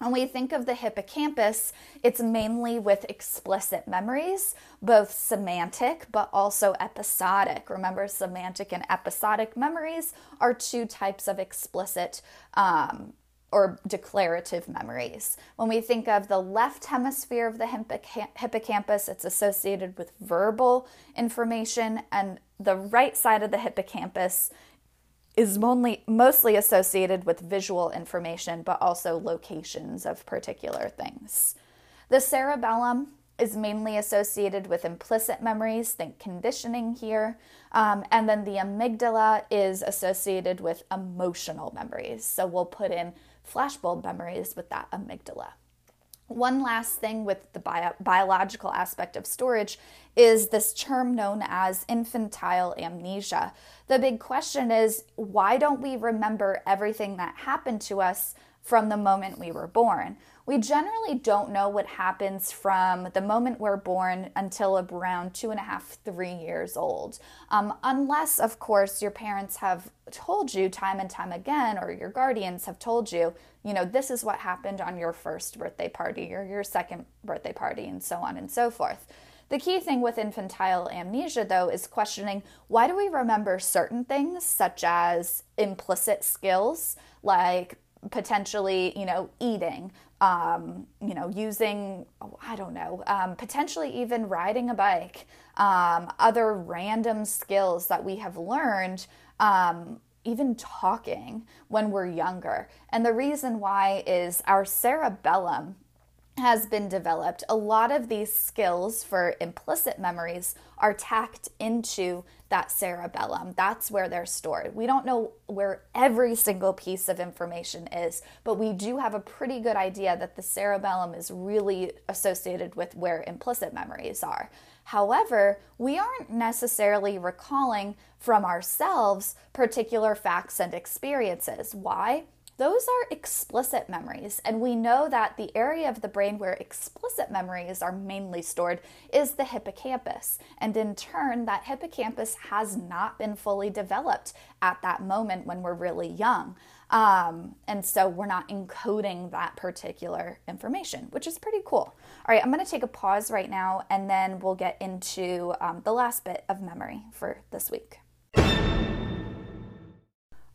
When we think of the hippocampus, it's mainly with explicit memories, both semantic but also episodic. Remember, semantic and episodic memories are two types of explicit or declarative memories. When we think of the left hemisphere of the hippocampus, it's associated with verbal information, and the right side of the hippocampus is mostly associated with visual information, but also locations of particular things. The cerebellum is mainly associated with implicit memories, think conditioning here, and then the amygdala is associated with emotional memories. So we'll put in flashbulb memories with that amygdala. One last thing with the biological aspect of storage is this term known as infantile amnesia. The big question is, why don't we remember everything that happened to us from the moment we were born? We generally don't know what happens from the moment we're born until around 2.5, 3 years old. Unless, of course, your parents have told you time and time again, or your guardians have told you, this is what happened on your first birthday party or your second birthday party, and so on and so forth. The key thing with infantile amnesia, though, is questioning, why do we remember certain things, such as implicit skills, like potentially, eating, using, potentially even riding a bike, other random skills that we have learned, even talking when we're younger. And the reason why is our cerebellum has been developed. A lot of these skills for implicit memories are tacked into that cerebellum. That's where they're stored. We don't know where every single piece of information is, but we do have a pretty good idea that the cerebellum is really associated with where implicit memories are. However, we aren't necessarily recalling from ourselves particular facts and experiences. Why? Those are explicit memories, and we know that the area of the brain where explicit memories are mainly stored is the hippocampus, and in turn, that hippocampus has not been fully developed at that moment when we're really young, and so we're not encoding that particular information, which is pretty cool. All right, I'm going to take a pause right now, and then we'll get into the last bit of memory for this week.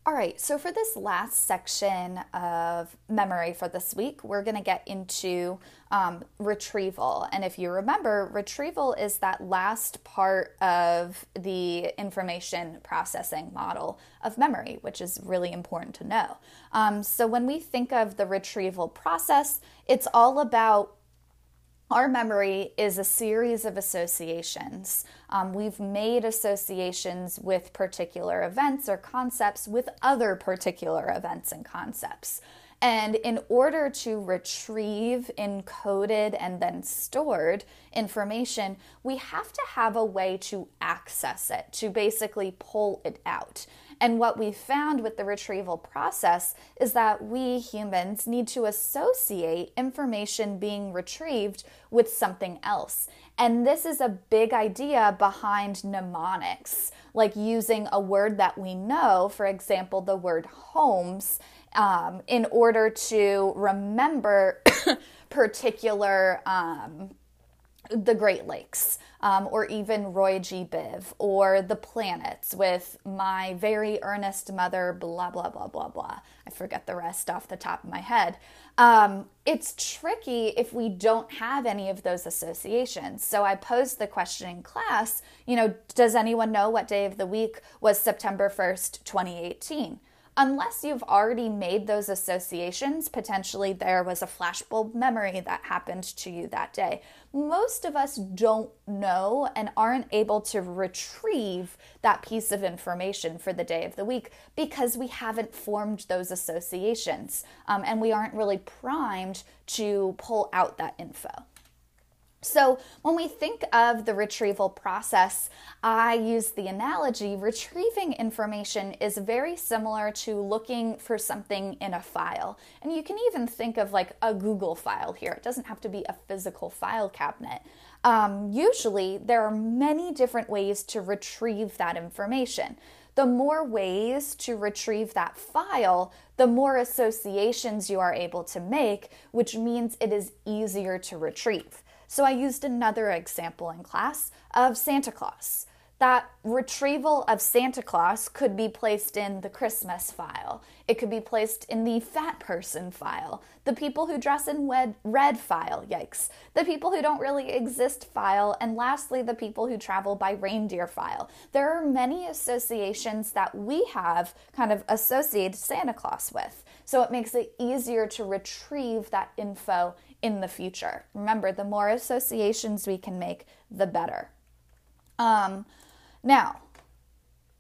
All right, so for this last section of memory for this week, we're going to get into retrieval. And if you remember, retrieval is that last part of the information processing model of memory, which is really important to know. So when we think of the retrieval process, it's all about our memory is a series of associations. We've made associations with particular events or concepts with other particular events and concepts. And in order to retrieve encoded and then stored information, we have to have a way to access it, to basically pull it out. And what we found with the retrieval process is that we humans need to associate information being retrieved with something else. And this is a big idea behind mnemonics, like using a word that we know, for example, the word homes, in order to remember particular the Great Lakes, or even Roy G. Biv, or the planets with my very earnest mother, blah, blah, blah, blah, blah. I forget the rest off the top of my head. It's tricky if we don't have any of those associations. So I posed the question in class, does anyone know what day of the week was September 1st, 2018? Unless you've already made those associations, potentially there was a flashbulb memory that happened to you that day. Most of us don't know and aren't able to retrieve that piece of information for the day of the week because we haven't formed those associations, and we aren't really primed to pull out that info. So when we think of the retrieval process, I use the analogy, retrieving information is very similar to looking for something in a file. And you can even think of like a Google file here. It doesn't have to be a physical file cabinet. Usually there are many different ways to retrieve that information. The more ways to retrieve that file, the more associations you are able to make, which means it is easier to retrieve. So I used another example in class of Santa Claus. That retrieval of Santa Claus could be placed in the Christmas file. It could be placed in the fat person file, the people who dress in red file, yikes, the people who don't really exist file, and lastly, the people who travel by reindeer file. There are many associations that we have kind of associated Santa Claus with, so it makes it easier to retrieve that info in the future. Remember, the more associations we can make, the better. Now,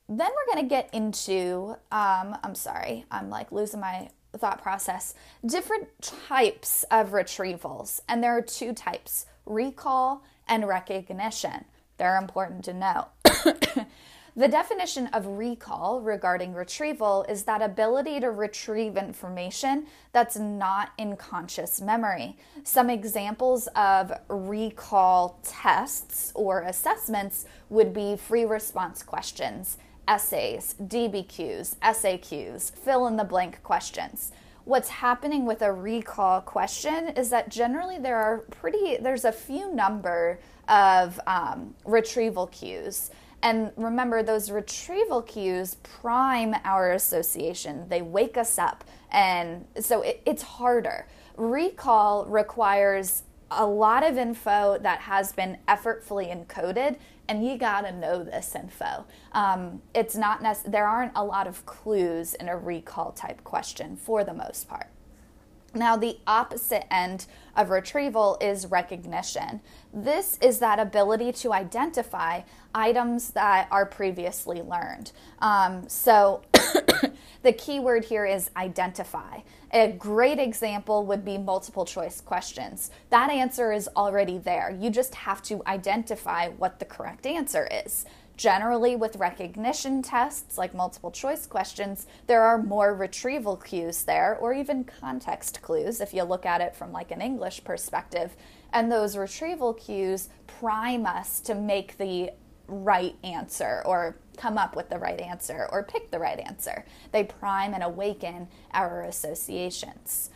then we're going to get into, I'm sorry, I'm like losing my thought process, different types of retrievals. And there are two types, recall and recognition. They're important to know. The definition of recall regarding retrieval is that ability to retrieve information that's not in conscious memory. Some examples of recall tests or assessments would be free response questions, essays, DBQs, SAQs, fill-in-the-blank questions. What's happening with a recall question is that generally there's a few number of retrieval cues. And remember, those retrieval cues prime our association. They wake us up, and so it's harder. Recall requires a lot of info that has been effortfully encoded, and you gotta know this info. It's not there aren't a lot of clues in a recall type question for the most part. Now, the opposite end of retrieval is recognition. This is that ability to identify items that are previously learned. So the key word here is identify. A great example would be multiple choice questions. That answer is already there. You just have to identify what the correct answer is. Generally, with recognition tests, like multiple choice questions, there are more retrieval cues there, or even context clues, if you look at it from like an English perspective. And those retrieval cues prime us to make the right answer, or come up with the right answer, or pick the right answer. They prime and awaken our associations.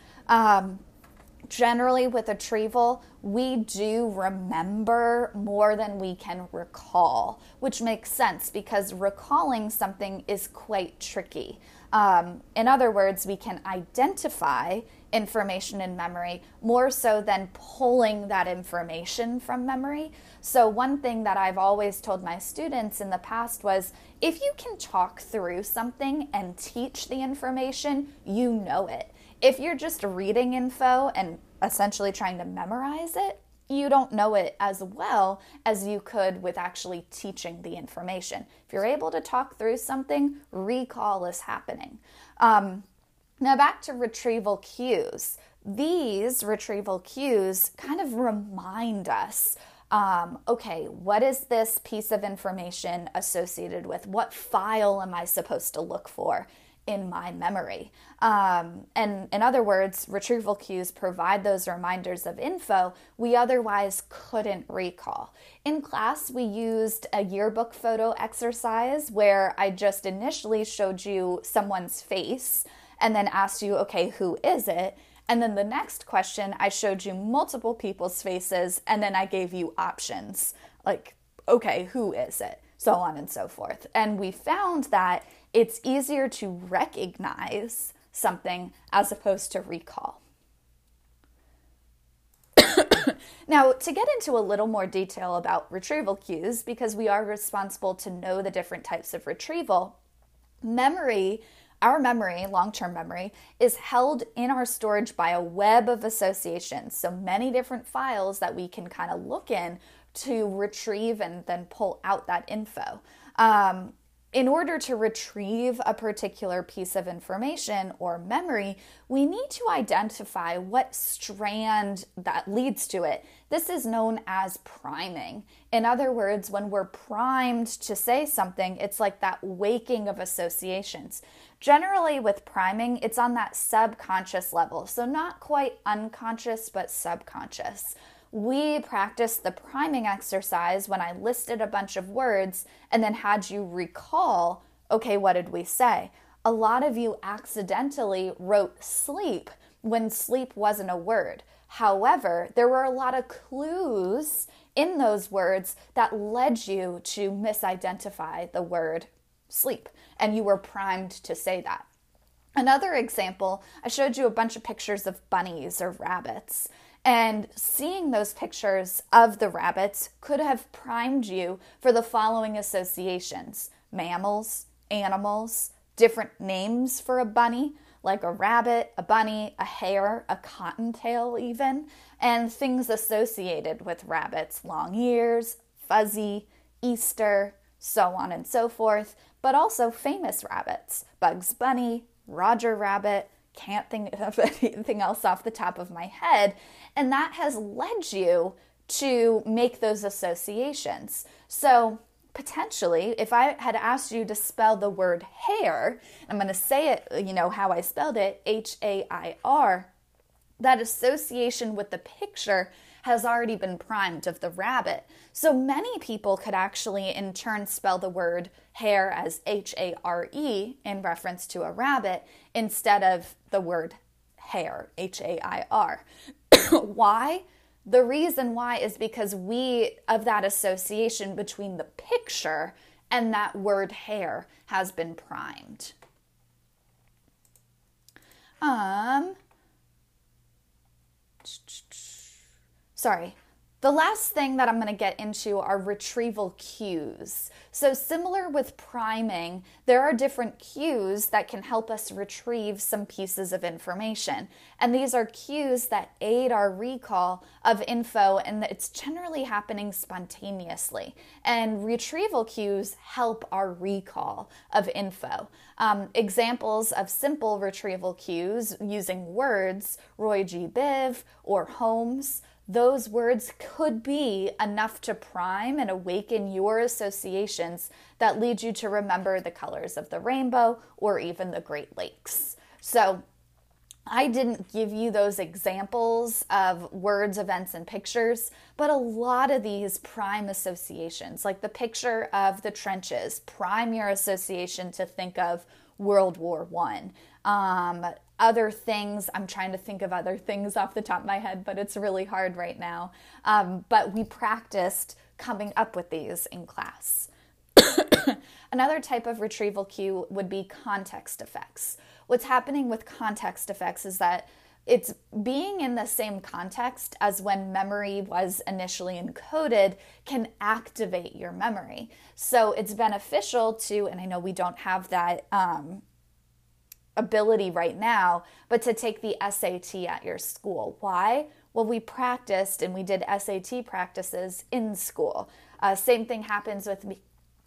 Generally, with retrieval, we do remember more than we can recall, which makes sense because recalling something is quite tricky. In other words, we can identify information in memory more so than pulling that information from memory. So one thing that I've always told my students in the past was, if you can talk through something and teach the information, you know it. If you're just reading info and essentially trying to memorize it, you don't know it as well as you could with actually teaching the information. If you're able to talk through something, recall is happening. Now back to retrieval cues. These retrieval cues kind of remind us Okay, what is this piece of information associated with? What file am I supposed to look for in my memory? And in other words, retrieval cues provide those reminders of info we otherwise couldn't recall. In class, we used a yearbook photo exercise where I just initially showed you someone's face and then asked you, okay, who is it? And then the next question, I showed you multiple people's faces, and then I gave you options, like, okay, who is it? So on and so forth. And we found that it's easier to recognize something as opposed to recall. Now, to get into a little more detail about retrieval cues, because we are responsible to know the different types of retrieval, our memory, long-term memory, is held in our storage by a web of associations. So many different files that we can kind of look in to retrieve and then pull out that info. In order to retrieve a particular piece of information or memory, we need to identify what strand that leads to it. This is known as priming. In other words, when we're primed to say something, it's like that waking of associations. Generally with priming, it's on that subconscious level. So not quite unconscious, but subconscious. We practiced the priming exercise when I listed a bunch of words and then had you recall, okay, what did we say? A lot of you accidentally wrote sleep when sleep wasn't a word. However, there were a lot of clues in those words that led you to misidentify the word sleep, and you were primed to say that. Another example, I showed you a bunch of pictures of bunnies or rabbits, and seeing those pictures of the rabbits could have primed you for the following associations: mammals, animals, different names for a bunny, like a rabbit, a bunny, a hare, a cottontail even, and things associated with rabbits: long ears, fuzzy, Easter, so on and so forth, but also famous rabbits: Bugs Bunny, Roger Rabbit. Can't think of anything else off the top of my head. And that has led you to make those associations. So potentially, if I had asked you to spell the word hair, I'm going to say it, you know, how I spelled it, H-A-I-R, that association with the picture has already been primed of the rabbit. So many people could actually in turn spell the word hare as H-A-R-E in reference to a rabbit instead of the word hair, H-A-I-R. Why? The reason why is because of that association between the picture and that word hare has been primed. The last thing that I'm going to get into are retrieval cues. So similar with priming, there are different cues that can help us retrieve some pieces of information. And these are cues that aid our recall of info, and it's generally happening spontaneously. And retrieval cues help our recall of info. Examples of simple retrieval cues using words, Roy G. Biv or HOMES. Those words could be enough to prime and awaken your associations that lead you to remember the colors of the rainbow or even the Great Lakes. So I didn't give you those examples of words, events, and pictures, but a lot of these prime associations, like the picture of the trenches, prime your association to think of World War I. Other things, I'm trying to think of other things off the top of my head, but it's really hard right now. But we practiced coming up with these in class. Another type of retrieval cue would be context effects. What's happening with context effects is that it's being in the same context as when memory was initially encoded can activate your memory. So it's beneficial to, and I know we don't have that ability right now, but to take the SAT at your school. Why? Well, we practiced and we did SAT practices in school. Same thing happens with me.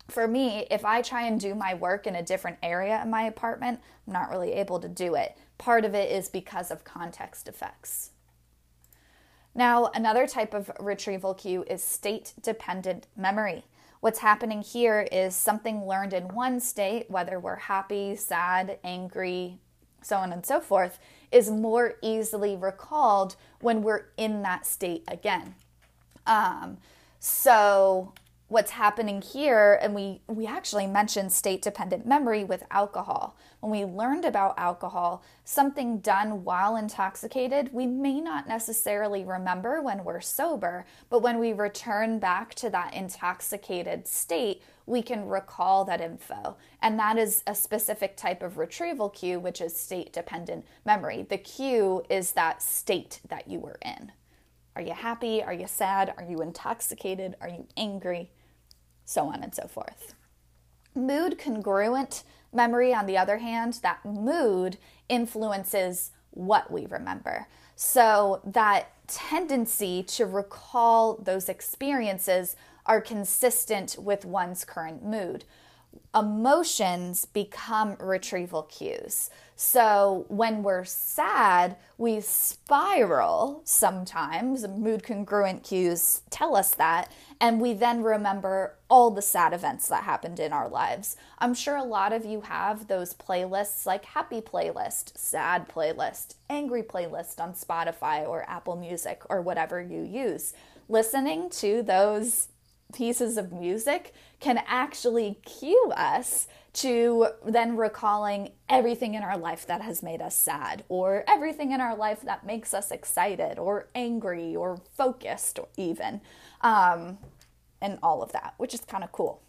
For me, if I try and do my work in a different area in my apartment, I'm not really able to do it. Part of it is because of context effects. Now, another type of retrieval cue is state-dependent memory. What's happening here is something learned in one state, whether we're happy, sad, angry, so on and so forth, is more easily recalled when we're in that state again. So what's happening here, and we actually mentioned state-dependent memory with alcohol. When we learned about alcohol, something done while intoxicated, we may not necessarily remember when we're sober, but when we return back to that intoxicated state, we can recall that info. And that is a specific type of retrieval cue, which is state-dependent memory. The cue is that state that you were in. Are you happy? Are you sad? Are you intoxicated? Are you angry? So on and so forth. Mood congruent memory, on the other hand, that mood influences what we remember. So that tendency to recall those experiences are consistent with one's current mood. Emotions become retrieval cues. So when we're sad, we spiral sometimes. Mood congruent cues tell us that, and we then remember all the sad events that happened in our lives. I'm sure a lot of you have those playlists, like happy playlist, sad playlist, angry playlist on Spotify or Apple Music or whatever you use. Listening to those pieces of music can actually cue us to then recalling everything in our life that has made us sad, or everything in our life that makes us excited or angry or focused, or even, and all of that, which is kind of cool.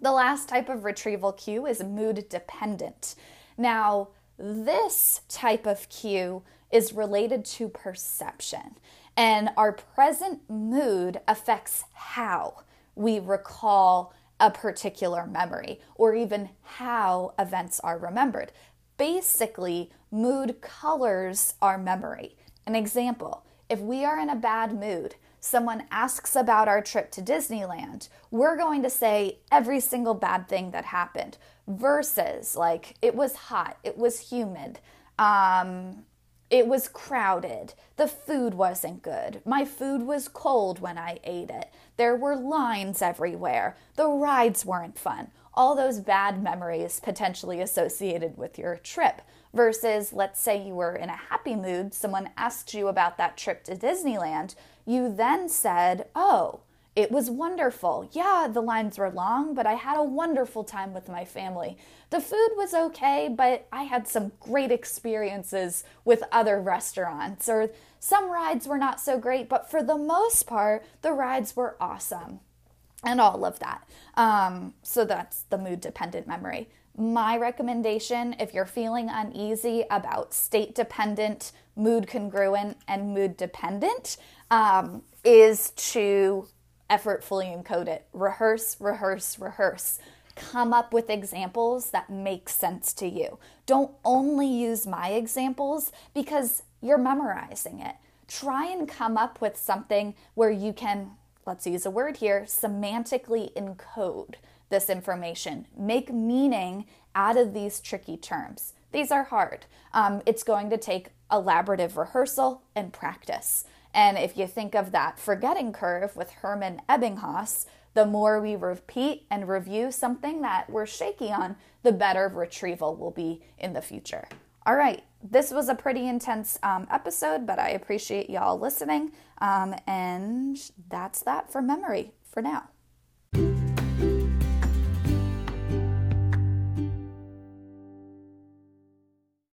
The last type of retrieval cue is mood dependent. Now, this type of cue is related to perception. And our present mood affects how we recall a particular memory, or even how events are remembered. Basically, mood colors our memory. An example, if we are in a bad mood, someone asks about our trip to Disneyland, we're going to say every single bad thing that happened, versus like, it was hot, it was humid, it was crowded, the food wasn't good, my food was cold when I ate it, there were lines everywhere, the rides weren't fun. All those bad memories potentially associated with your trip. Versus, let's say you were in a happy mood, someone asked you about that trip to Disneyland, you then said, oh, it was wonderful. Yeah, the lines were long, but I had a wonderful time with my family. The food was okay, but I had some great experiences with other restaurants. Or some rides were not so great, but for the most part, the rides were awesome. And all of that. So that's the mood-dependent memory. My recommendation, if you're feeling uneasy about state-dependent, mood-congruent, and mood-dependent, is to effortfully encode it. Rehearse, rehearse, rehearse. Come up with examples that make sense to you. Don't only use my examples because you're memorizing it. Try and come up with something where you can, let's use a word here, semantically encode this information. Make meaning out of these tricky terms. These are hard. It's going to take elaborative rehearsal and practice. And if you think of that forgetting curve with Hermann Ebbinghaus, the more we repeat and review something that we're shaky on, the better retrieval will be in the future. All right, this was a pretty intense episode, but I appreciate y'all listening. And that's that for memory for now.